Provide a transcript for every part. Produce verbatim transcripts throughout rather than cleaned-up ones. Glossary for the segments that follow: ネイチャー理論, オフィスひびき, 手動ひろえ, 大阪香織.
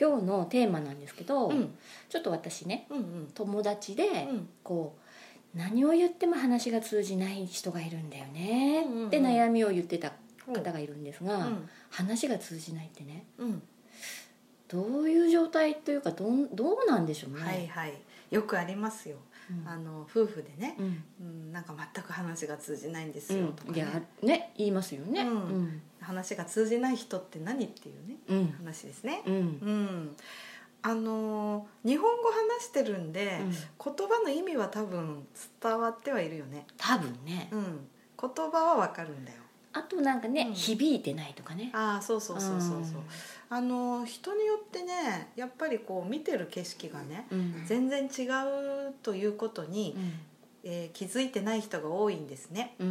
今日のテーマなんですけど、うん、ちょっと私ね、うんうん、友達でこう、うん、何を言っても話が通じない人がいるんだよねって悩みを言ってた方がいるんですが、うんうん、話が通じないってね、うん、どういう状態というかどう、どうなんでしょうね。はいはい、よくありますよ。あの夫婦でね、うん、なんか全く話が通じないんですよとか ね,、うん、いやね言いますよね、うんうん、話が通じない人って何っていうね、うん、話ですね、うんうん、あの日本語話してるんで、うん、言葉の意味は多分伝わってはいるよね、多分ね、うん、言葉はわかるんだよ。あとなんかね、うん、響いてないとかね。あ、そうそうそうそうそう、うん、あの人によってね、やっぱりこう見てる景色がね、うん、全然違うということに、うんえー、気づいてない人が多いんですね、うんう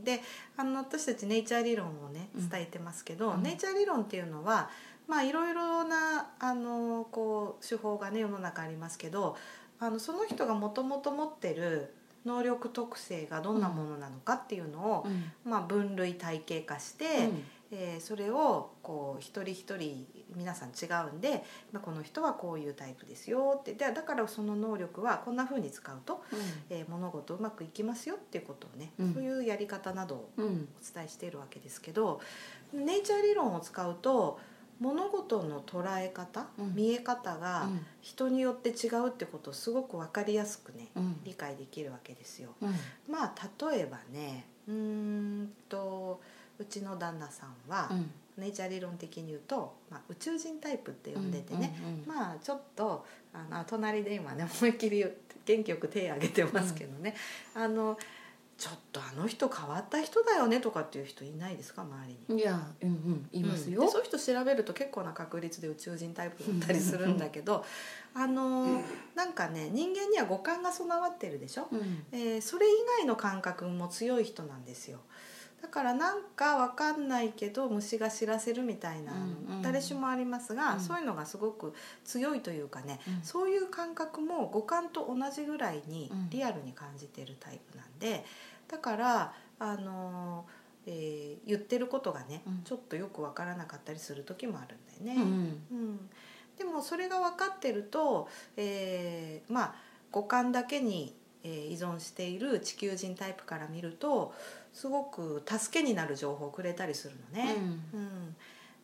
ん、であの私たちネイチャー理論をね伝えてますけど、うん、ネイチャー理論っていうのは、まあ、いろいろなあのこう手法がね世の中ありますけど、あのその人がもともと持ってる能力特性がどんなものなのかっていうのを、うんまあ、分類体系化して、うんえー、それをこう一人一人皆さん違うんで、まあ、この人はこういうタイプですよって、でだからその能力はこんな風に使うと、うんえー、物事うまくいきますよっていうことをね、うん、そういうやり方などをお伝えしているわけですけど、うん、ネイチャー理論を使うと物事の捉え方、うん、見え方が人によって違うってことをすごく分かりやすくね、うん、理解できるわけですよ、うん、まあ例えばね、うーんとうちの旦那さんは、うん、ネイチャー理論的に言うと、まあ、宇宙人タイプって呼んでてね、うんうんうん、まあちょっとあの隣で今ね思いっきり元気よく手を挙げてますけどね、うん、あのちょっとあの人変わった人だよねとかっていう人いないですか、周りに。いや、うんうん、いますよ、うん、でそういう人調べると結構な確率で宇宙人タイプだったりするんだけどあの、うん、なんかね人間には五感が備わってるでしょ、うんえー、それ以外の感覚も強い人なんですよ。だからなんかわかんないけど虫が知らせるみたいな、うんうん、誰しもありますが、うん、そういうのがすごく強いというかね、うん、そういう感覚も五感と同じぐらいにリアルに感じてるタイプなんで、だからあの、えー、言ってることがね、うん、ちょっとよくわからなかったりする時もあるんだよね、うんうん、でもそれが分かってると、えー、まあ五感だけに依存している地球人タイプから見るとすごく助けになる情報をくれたりするのね、うんうん、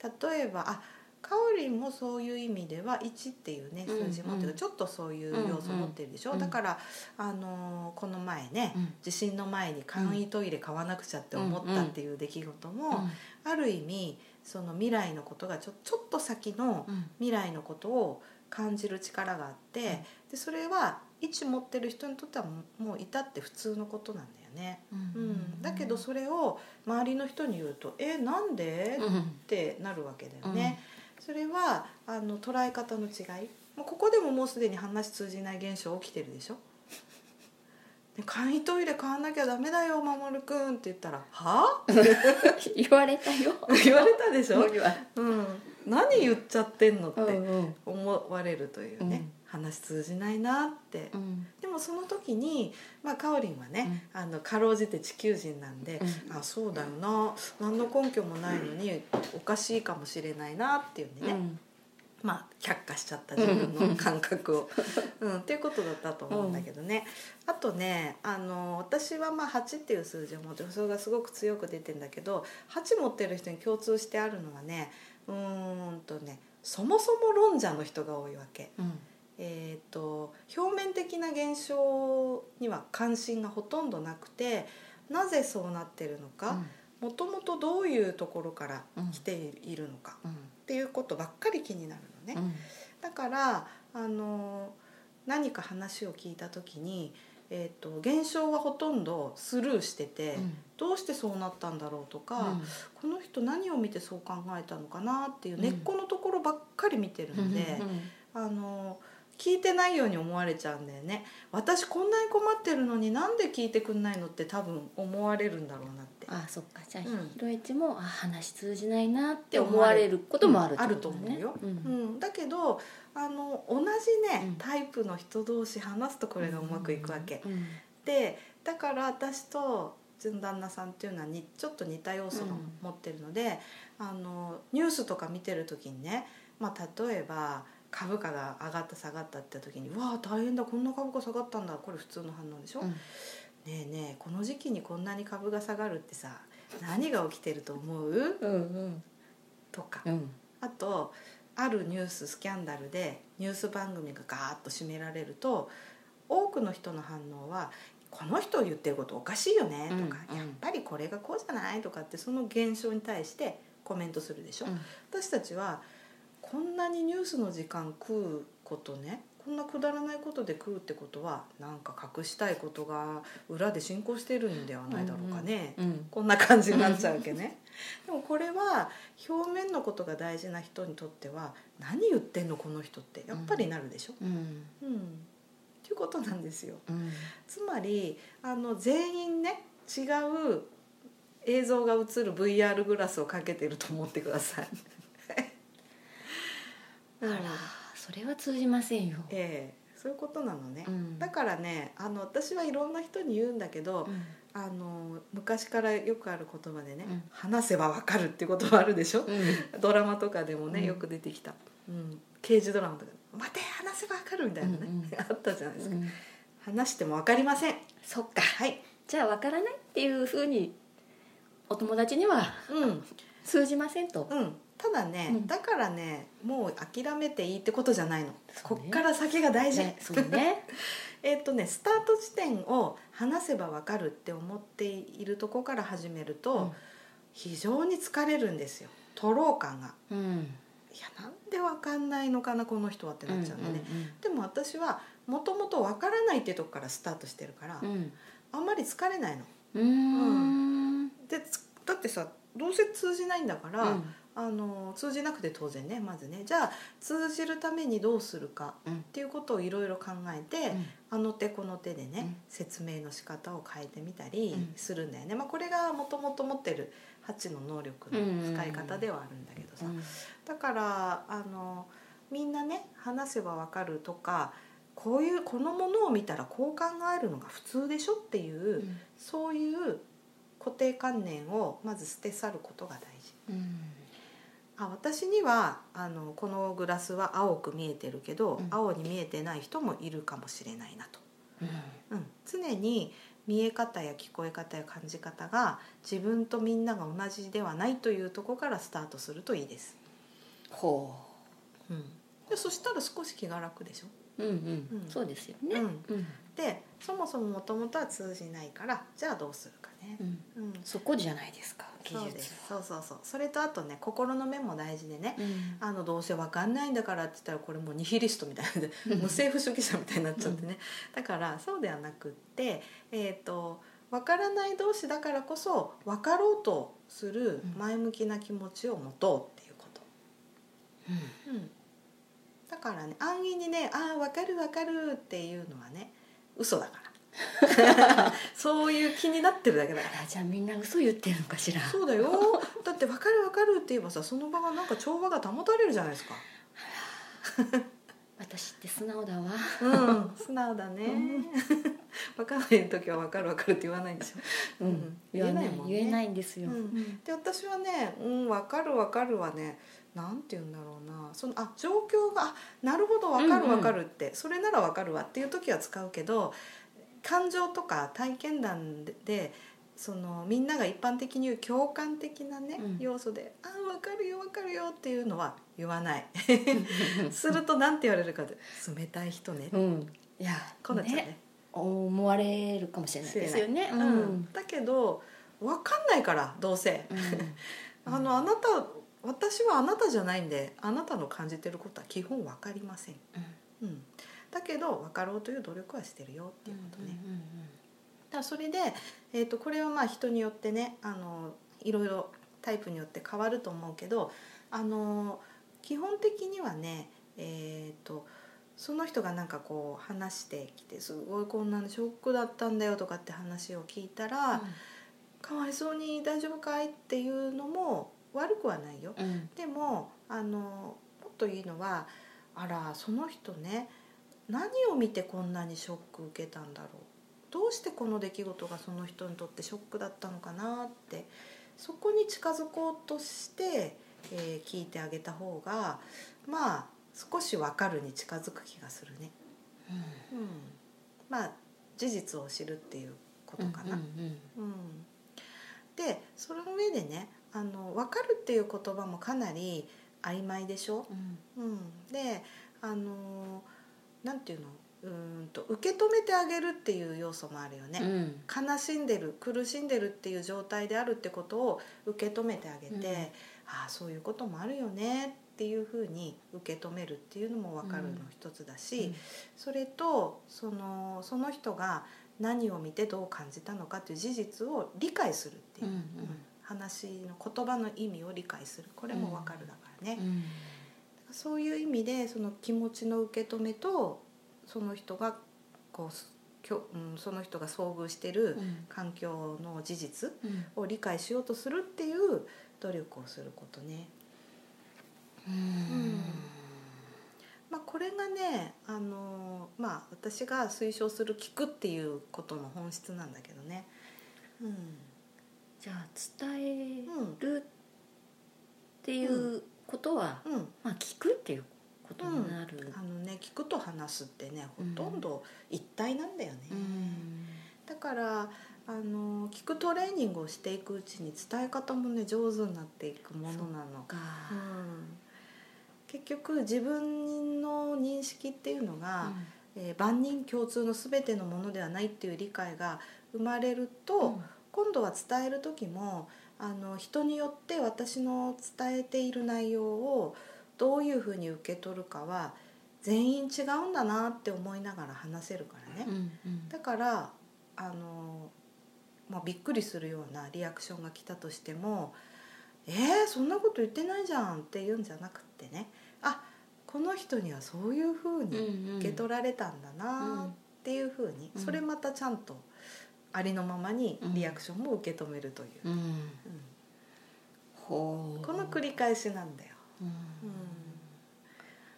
例えばあカオリンもそういう意味ではいちっていうね数字持ってる、うんうん、ちょっとそういう要素持ってるでしょ、うんうん、だからあのこの前ね、うん、地震の前に簡易トイレ買わなくちゃって思ったっていう出来事も、うんうん、ある意味その未来のことがちょ、ちょっと先の未来のことを感じる力があって、うん、でそれは一持ってる人にとってはもう至って普通のことなんだよね、うんうんうん、だけどそれを周りの人に言うとえなんで、うん、ってなるわけだよね、うん、それはあの捉え方の違い、もうここでももうすでに話通じない現象起きてるでしょで簡易トイレ買わなきゃダメだよ守くんって言ったらは言われたよ言われたでしょ、うん、何言っちゃってんのって思われるというね、うん話通じないなって、うん、でもその時に、まあ、かおりんはね、うん、あのかろうじて地球人なんで、うん、あそうだよな何の根拠もないのにおかしいかもしれないなっていうんでね、うん、まあ却下しちゃった自分の感覚を、うんうん、っていうことだったと思うんだけどね、うん、あとねあの私はまあはちっていう数字を持ってそれがすごく強く出てんだけど、はち持ってる人に共通してあるのはねうーんとねそもそも論者の人が多いわけ、うんえーと、表面的な現象には関心がほとんどなくて、なぜそうなってるのか、もともとどういうところから来ているのか、うん、っていうことばっかり気になるのね、うん、だからあの何か話を聞いた時に、えーと、現象はほとんどスルーしてて、うん、どうしてそうなったんだろうとか、うん、この人何を見てそう考えたのかなっていう根っこのところばっかり見てるので、うんうんうん、あの聞いてないように思われちゃうんだよね。私こんなに困ってるのになんで聞いてくんないのって多分思われるんだろうなって。ああ、そっか。じゃあひろえちも、うん、あ話通じないなって思われることもあるってことね、うん、あると思うよ、うんうん、だけどあの同じね、うん、タイプの人同士話すとこれがうまくいくわけ、うんうんうん、でだから私とうちの旦那さんっていうのはにちょっと似た要素を持ってるので、うん、あのニュースとか見てる時にね、まあ、例えば株価が上がった下がったって時に、わあ大変だ、こんな株価下がったんだ、これ普通の反応でしょ、うん、ねえねえこの時期にこんなに株が下がるってさ何が起きてると思う？うん、うん、とか、うん、あとあるニューススキャンダルでニュース番組がガーッと締められると多くの人の反応はこの人言ってることおかしいよねとか、うんうん、やっぱりこれがこうじゃないとかってその現象に対してコメントするでしょ、うん、私たちはこんなにニュースの時間食うことね、こんなくだらないことで食うってことはなんか隠したいことが裏で進行してるんではないだろうかね、うんうん、こんな感じになっちゃうわけねでもこれは表面のことが大事な人にとっては何言ってんのこの人ってやっぱりなるでしょ、うんうんうんいうことなんですよ、うん、つまりあの全員ね違う映像が映る ブイアール グラスをかけてると思ってくださいあら、それは通じませんよ、えー、そういうことなのね、うん、だからねあの私はいろんな人に言うんだけど、うん、あの昔からよくある言葉でね、うん、話せばわかるってことはあるでしょ、うん、ドラマとかでもねよく出てきた、うん、刑事ドラマとか待て話せばわかるみたいなね、うんうん、あったじゃないですか、うん、話してもわかりません。そっか、はい、じゃあわからないっていうふうにお友達には、うん、通じませんと、うん、ただね、うん、だからねもう諦めていいってことじゃないの、ね、こっから先が大事、ねそうね、えっとねスタート地点を話せばわかるって思っているとこから始めると、うん、非常に疲れるんですよ、とろう感が、うん、いやなんで分かんないのかなこの人はってなっちゃうんでね、うんうんうん、でも私はもともと分からないってとこからスタートしてるから、うん、あんまり疲れないの。うーん、うん、でだってさどうせ通じないんだから、うん、あの通じなくて当然ねまずねじゃあ通じるためにどうするかっていうことをいろいろ考えて、うん、あの手この手でね、うん、説明の仕方を変えてみたりするんだよね、まあ、これがもともと持ってるはちの能力の使い方ではあるんだけどさ、うんうんうん、だからあのみんなね話せばわかるとかこういうこのものを見たらこう考えるのが普通でしょっていう、うん、そういう固定観念をまず捨て去ることが大事、うん、あ私にはあのこのグラスは青く見えてるけど、うん、青に見えてない人もいるかもしれないなと、うんうん、常に見え方や聞こえ方や感じ方が自分とみんなが同じではないというところからスタートするといいです。ほう、うん、でそしたら少し気が楽でしょ、うんうんうん、そうですよね、うんうん、でそもそももともとは通じないからじゃあどうするかね、うんうん、そこじゃないですか技術は。そうです、そうそうそう。それとあとね心の目も大事でね、うん、あのどうせ分かんないんだからって言ったらこれもうニヒリストみたいな無政府主義者みたいになっちゃってね、うん、だからそうではなくって、えーと分からない同士だからこそ分かろうとする前向きな気持ちを持とう、うんうん、だからね安易にねああ分かる分かるっていうのはね嘘だからそういう気になってるだけだから。じゃあみんな嘘言ってるのかしら。そうだよ、だって分かる分かるって言えばさその場がなんか調和が保たれるじゃないですか私って素直だわ、うん、素直だね、うん、分かんない時は分かる分かるって言わないんでしょ、うんうん、言えないもんね。言えないんですよ、うん、で私はね、うん、分かる分かるはねなんて言うんだろうな、そのあ状況があなるほど分かる分かるって、うんうん、それなら分かるわっていう時は使うけど感情とか体験談でそのみんなが一般的に言う共感的なね、うん、要素であ分かるよ分かるよっていうのは言わないするとなんて言われるかで冷たい人ね、うん、いやこうなっちゃう ね, ね思われるかもしれないですよね、うんうん、だけど分かんないからどうせ、うん、あのあなた私はあなたじゃないんであなたの感じてることは基本分かりません、うんうん、だけど分かろうという努力はしてるよっていうことね、うんうんうん、だからそれで、えーと、これはまあ人によってねあのいろいろタイプによって変わると思うけどあの基本的にはね、えーと、その人がなんかこう話してきて、すごいこんなのショックだったんだよとかって話を聞いたら、うん、かわいそうに大丈夫かいっていうのも悪くはないよ、うん、でもあのもっといいのは、あらその人ね、何を見てこんなにショック受けたんだろう、どうしてこの出来事がその人にとってショックだったのかなって、そこに近づこうとして、えー、聞いてあげた方がまあ少し分かるに近づく気がするね、うんうん、まあ事実を知るっていうことかな、うんうんうんうん、でその上でね、あの分かるっていう言葉もかなり曖昧でしょ、うんうん、であのなんていうの、うーんと受け止めてあげるっていう要素もあるよね、うん、悲しんでる苦しんでるっていう状態であるってことを受け止めてあげて、うん、ああそういうこともあるよねっていうふうに受け止めるっていうのも分かるの一つだし、うん、それとその、その人が何を見てどう感じたのかっていう事実を理解するっていう、うんうん、話の言葉の意味を理解する、これも分かるだからね、うんうん、そういう意味でその気持ちの受け止めとその人がこう、その人が遭遇している環境の事実を理解しようとするっていう努力をすることね。うんうん、まあ、これがね、あのまあ私が推奨する聞くっていうことの本質なんだけどね。うん、じゃあ伝えるっていうことは、うんうん、まあ聞くっていうこと。ことになる、うん、あのね、聞くと話すってね、ほとんど一体なんだよね、うん、だからあの聞くトレーニングをしていくうちに伝え方もね上手になっていくものなのか、うん、結局自分の認識っていうのが、うん、えー、万人共通の全てのものではないっていう理解が生まれると、うん、今度は伝える時もあの人によって私の伝えている内容をどういうふうに受け取るかは全員違うんだなって思いながら話せるからね、うんうん、だからあの、まあ、びっくりするようなリアクションが来たとしても、えー、そんなこと言ってないじゃんって言うんじゃなくってね、あ、この人にはそういうふうに受け取られたんだなっていうふうに、それまたちゃんとありのままにリアクションも受け止めるという、うんうんうん、ほう、この繰り返しなんだよ、うんうん、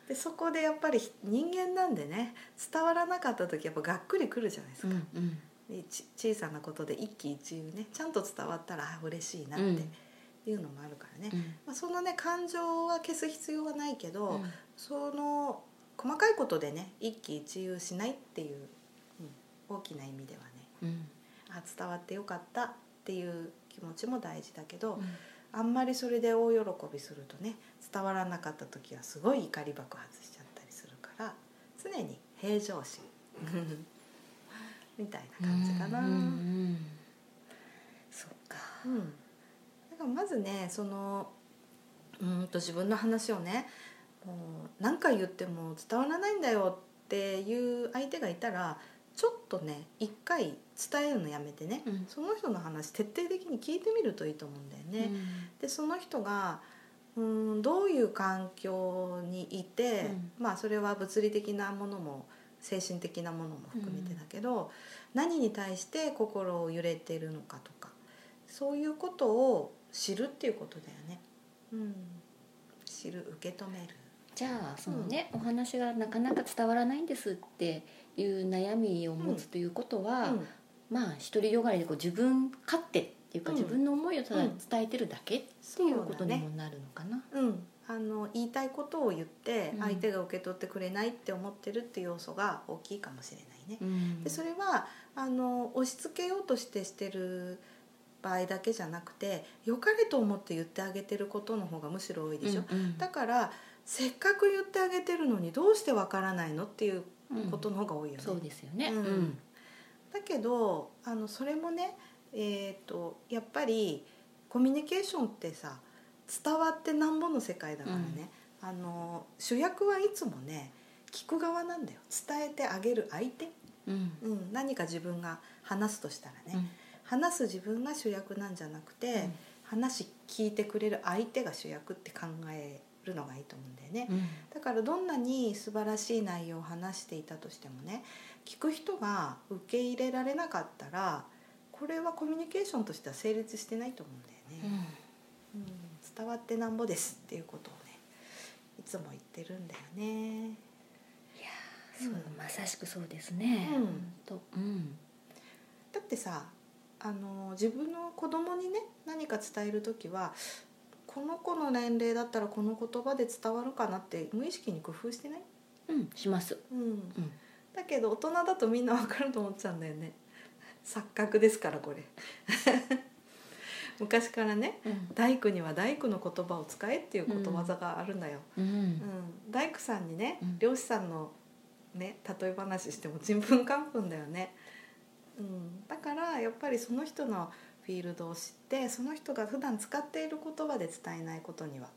でそこでやっぱり人間なんでね、伝わらなかった時やっぱがっくりくるじゃないですか、うんうん、ち小さなことで一喜一憂ね、ちゃんと伝わったらあ嬉しいなっていうのもあるからね、うん、まあ、そのね感情は消す必要はないけど、うん、その細かいことでね一喜一憂しないっていう、うん、大きな意味ではね、うん、あ伝わってよかったっていう気持ちも大事だけど、うん、あんまりそれで大喜びするとね、伝わらなかった時はすごい怒り爆発しちゃったりするから、常に平常心みたいな感じかな。うんうんうん、そっか。うん、だからまずね、そのうんと自分の話をね、もう何回言っても伝わらないんだよっていう相手がいたら、ちょっとね一回伝えるのやめてね、うん、その人の話徹底的に聞いてみるといいと思うんだよね、うん、でその人がうーんどういう環境にいて、うん、まあそれは物理的なものも精神的なものも含めてだけど、うん、何に対して心を揺れているのかとか、そういうことを知るっていうことだよね、うん、知る、受け止める。じゃあそのね、うん、お話がなかなか伝わらないんですっていう悩みを持つということは、うん、まあ独りよがりでこう自分勝手っていうか、うん、自分の思いをただ伝えてるだけっていうことにもなるのかな、うん、うん、あの言いたいことを言って相手が受け取ってくれないって思ってるっていう要素が大きいかもしれないね、うん、でそれはあの押し付けようとしてしてる場合だけじゃなくて、良かれと思って言ってあげてることの方がむしろ多いでしょ、うんうん、だからせっかく言ってあげてるのにどうしてわからないのっていうことの方が多いよね、うん、そうですよね、うんうん、だけどあのそれもね、えーと、やっぱりコミュニケーションってさ、伝わってなんぼの世界だからね、うん、あの主役はいつもね聞く側なんだよ、伝えてあげる相手、うんうん、何か自分が話すとしたらね、うん、話す自分が主役なんじゃなくて、うん、話聞いてくれる相手が主役って考えるのがいいと思うんだよね、うん、だからどんなに素晴らしい内容を話していたとしてもね、聞く人が受け入れられなかったらこれはコミュニケーションとしては成立してないと思うんだよね、うんうん、伝わってなんぼですっていうことをねいつも言ってるんだよね。いやそう、うん、まさしくそうですね、うんとうん、だってさあの自分の子供にね何か伝えるときはこの子の年齢だったらこの言葉で伝わるかなって無意識に工夫してない？うん、します、うんうん、だけど大人だとみんな分かると思っちゃうんだよね。錯覚ですからこれ昔からね、うん、大工には大工の言葉を使えっていうことわざがあるんだよ、うんうんうん、大工さんにね、うん、漁師さんの、ね、例え話してもちんぷんかんぷんだよね、うん、だからやっぱりその人のフィールドを知ってその人が普段使っている言葉で伝えないことには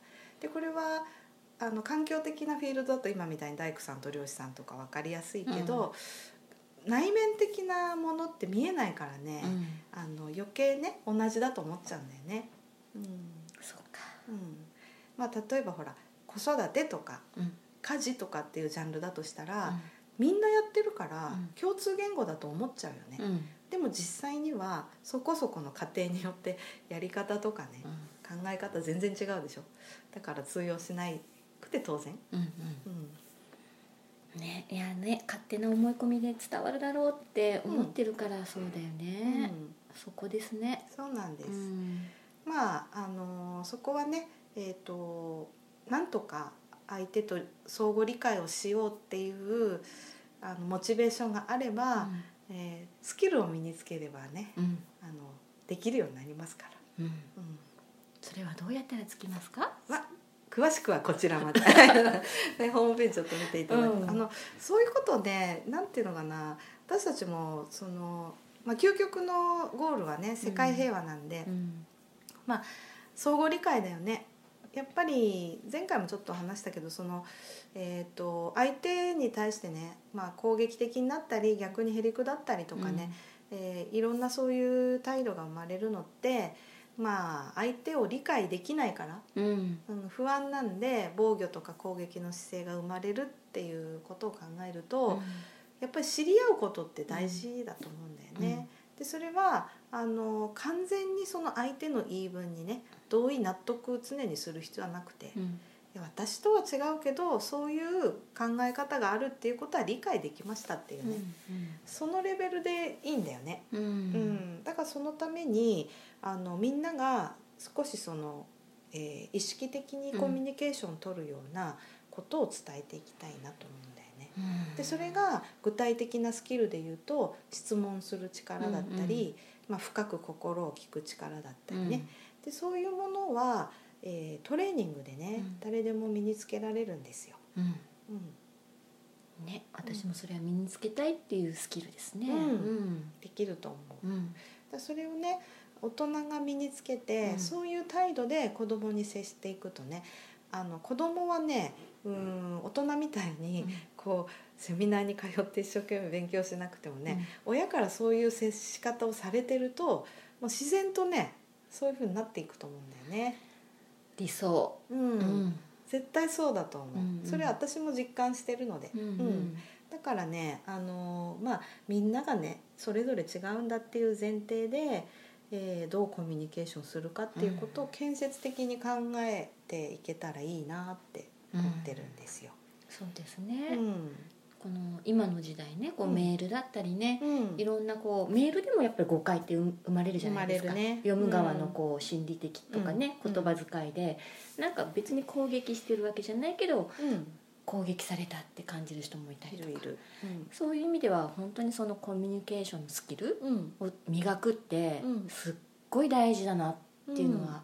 でこれはあの環境的なフィールドだと今みたいに大工さんと漁師さんとか分かりやすいけど、うん、内面的なものって見えないからね、うん、あの余計ね同じだと思っちゃうんだよね、うん、そうか、うんまあ、例えばほら子育てとか、うん、家事とかっていうジャンルだとしたら、うん、みんなやってるから、うん、共通言語だと思っちゃうよね、うんでも実際にはそこそこの家庭によってやり方とかね、うん、考え方全然違うでしょ。だから通用しなくて当然、うんうんうんね、いやね勝手な思い込みで伝わるだろうって思ってるからそうだよね、うんうん、そこですね。そうなんです、うん、まあ、あのー、そこはね、えーと、なんとか相手と相互理解をしようっていうあのモチベーションがあれば、うんえー、スキルを身につければね、うん、あのできるようになりますから、うんうん、それはどうやったらつきますか、ま、詳しくはこちらまで、ね、ホームページちょっと見ていただいて、うん、あのそういうことでなんていうのかな私たちもその、まあ、究極のゴールはね世界平和なんで、うんうん、まあ相互理解だよね。やっぱり前回もちょっと話したけどその、えー、と相手に対してね、まあ、攻撃的になったり逆にへりくだったりとかね、うんえー、いろんなそういう態度が生まれるのって、まあ、相手を理解できないから、うんうん、不安なんで防御とか攻撃の姿勢が生まれるっていうことを考えると、うん、やっぱり知り合うことって大事だと思うんだよね、うん、でそれはあの完全にその相手の言い分にね同意納得を常にする必要はなくて、うん、いや私とは違うけどそういう考え方があるっていうことは理解できましたっていうね、うんうん、そのレベルでいいんだよね、うんうん、だからそのためにあのみんなが少しその、えー、意識的にコミュニケーションを取るようなことを伝えていきたいなと思うんだよね、うん、でそれが具体的なスキルでいうと質問する力だったり、うんうんまあ、深く心を聞く力だったりね、うんでそういうものは、えー、トレーニングでね、うん、誰でも身につけられるんですよ、うんうんね、私もそれは身につけたいっていうスキルですね、うんうん、できると思う、うん、だそれをね大人が身につけて、うん、そういう態度で子供に接していくとねあの子供はねうん大人みたいにこうセミナーに通って一生懸命勉強しなくてもね、うん、親からそういう接し方をされてるともう自然とねそういう風になっていくと思うんだよね。理想、うんうん、絶対そうだと思う、うんうん、それは私も実感してるので、うんうんうん、だからね、あのーまあ、みんながねそれぞれ違うんだっていう前提で、えー、どうコミュニケーションするかっていうことを建設的に考えていけたらいいなって思ってるんですよ、うんうん、そうですね、うんこの今の時代ねこうメールだったりね、うん、いろんなこうメールでもやっぱり誤解って生まれるじゃないですか、ね、読む側のこう心理的とかね、うん、言葉遣いでなんか別に攻撃してるわけじゃないけど、うん、攻撃されたって感じる人もいたりとかいるいる、うん、そういう意味では本当にそのコミュニケーションのスキルを磨くってすっごい大事だなっていうのは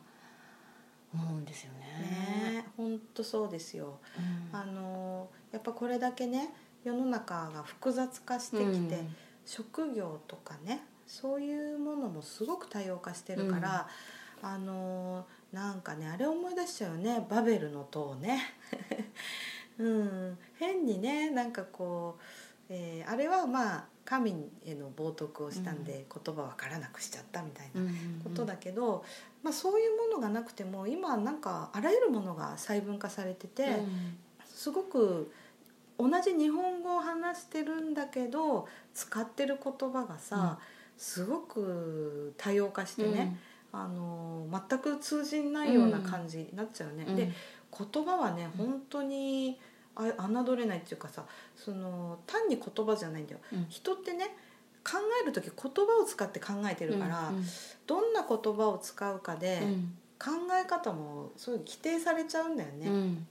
思うんですよね。本当そうですよ、うん、あのやっぱこれだけね世の中が複雑化してきて、うん、職業とかねそういうものもすごく多様化してるから、うん、あのなんかねあれ思い出しちゃうよねバベルの塔ね、うん、変にねなんかこう、えー、あれはまあ神への冒涜をしたんで言葉わからなくしちゃったみたいなことだけど、うんうんうん、まあ、そういうものがなくても今なんかあらゆるものが細分化されてて、うん、すごく同じ日本語を話してるんだけど使ってる言葉がさ、うん、すごく多様化してね、うん、あの全く通じないような感じになっちゃうね、うん、で言葉はね本当に侮れないっていうかさ、その単に言葉じゃないんだよ、うん、人ってね考えるとき言葉を使って考えてるから、うんうん、どんな言葉を使うかで、うん、考え方もそういう規定されちゃうんだよね、うん、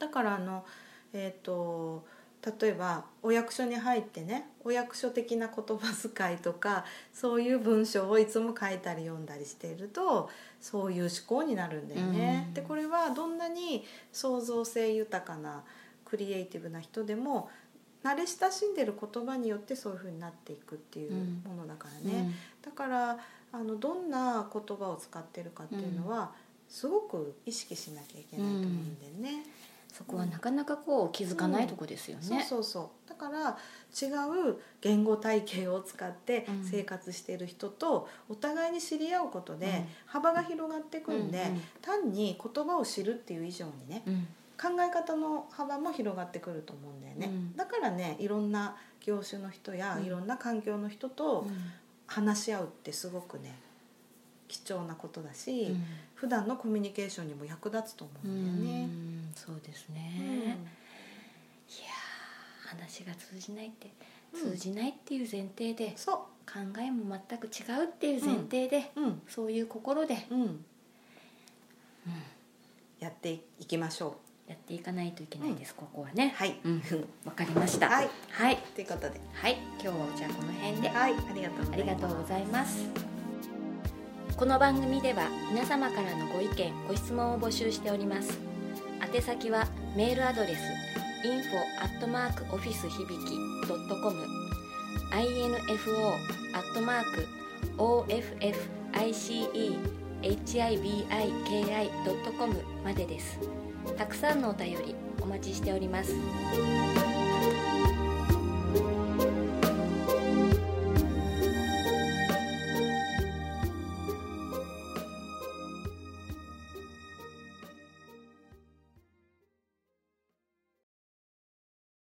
だからあの、えーと、例えばお役所に入ってねお役所的な言葉遣いとかそういう文章をいつも書いたり読んだりしているとそういう思考になるんだよね、うん、でこれはどんなに創造性豊かなクリエイティブな人でも慣れ親しんでる言葉によってそういう風になっていくっていうものだからね、うん、だからあのどんな言葉を使ってるかっていうのはすごく意識しなきゃいけないと思うんだよね、うん、そこはなかなかこう気づかないとこですよね、うんうん、そうそうそう、だから違う言語体系を使って生活している人とお互いに知り合うことで幅が広がってくんで、うんうんうん、単に言葉を知るっていう以上にね、うん、考え方の幅も広がってくると思うんだよね、うん、だからねいろんな業種の人や、うん、いろんな環境の人と話し合うってすごくね貴重なことだし、うん、普段のコミュニケーションにも役立つと思うんだよね、うん、そうですね、うん、いや話が通じないって通じないっていう前提で、うん、そう考えも全く違うっていう前提で、うんうん、そういう心で、うんうん、やっていきましょう、やっていかないといけないです、うん、ここはね、はい、うん、わかりました、はいはい、ということで、はい、今日はじゃあこの辺で、はい、ありがとうございます。この番組では皆様からのご意見ご質問を募集しております。宛先はメールアドレス インフォ アットマーク オフィスひびき ドットコム インフォ アットマーク オーエフエフアイシーイーエイチアイビーアイケーアイ ドットコム までです。たくさんのお便りお待ちしております。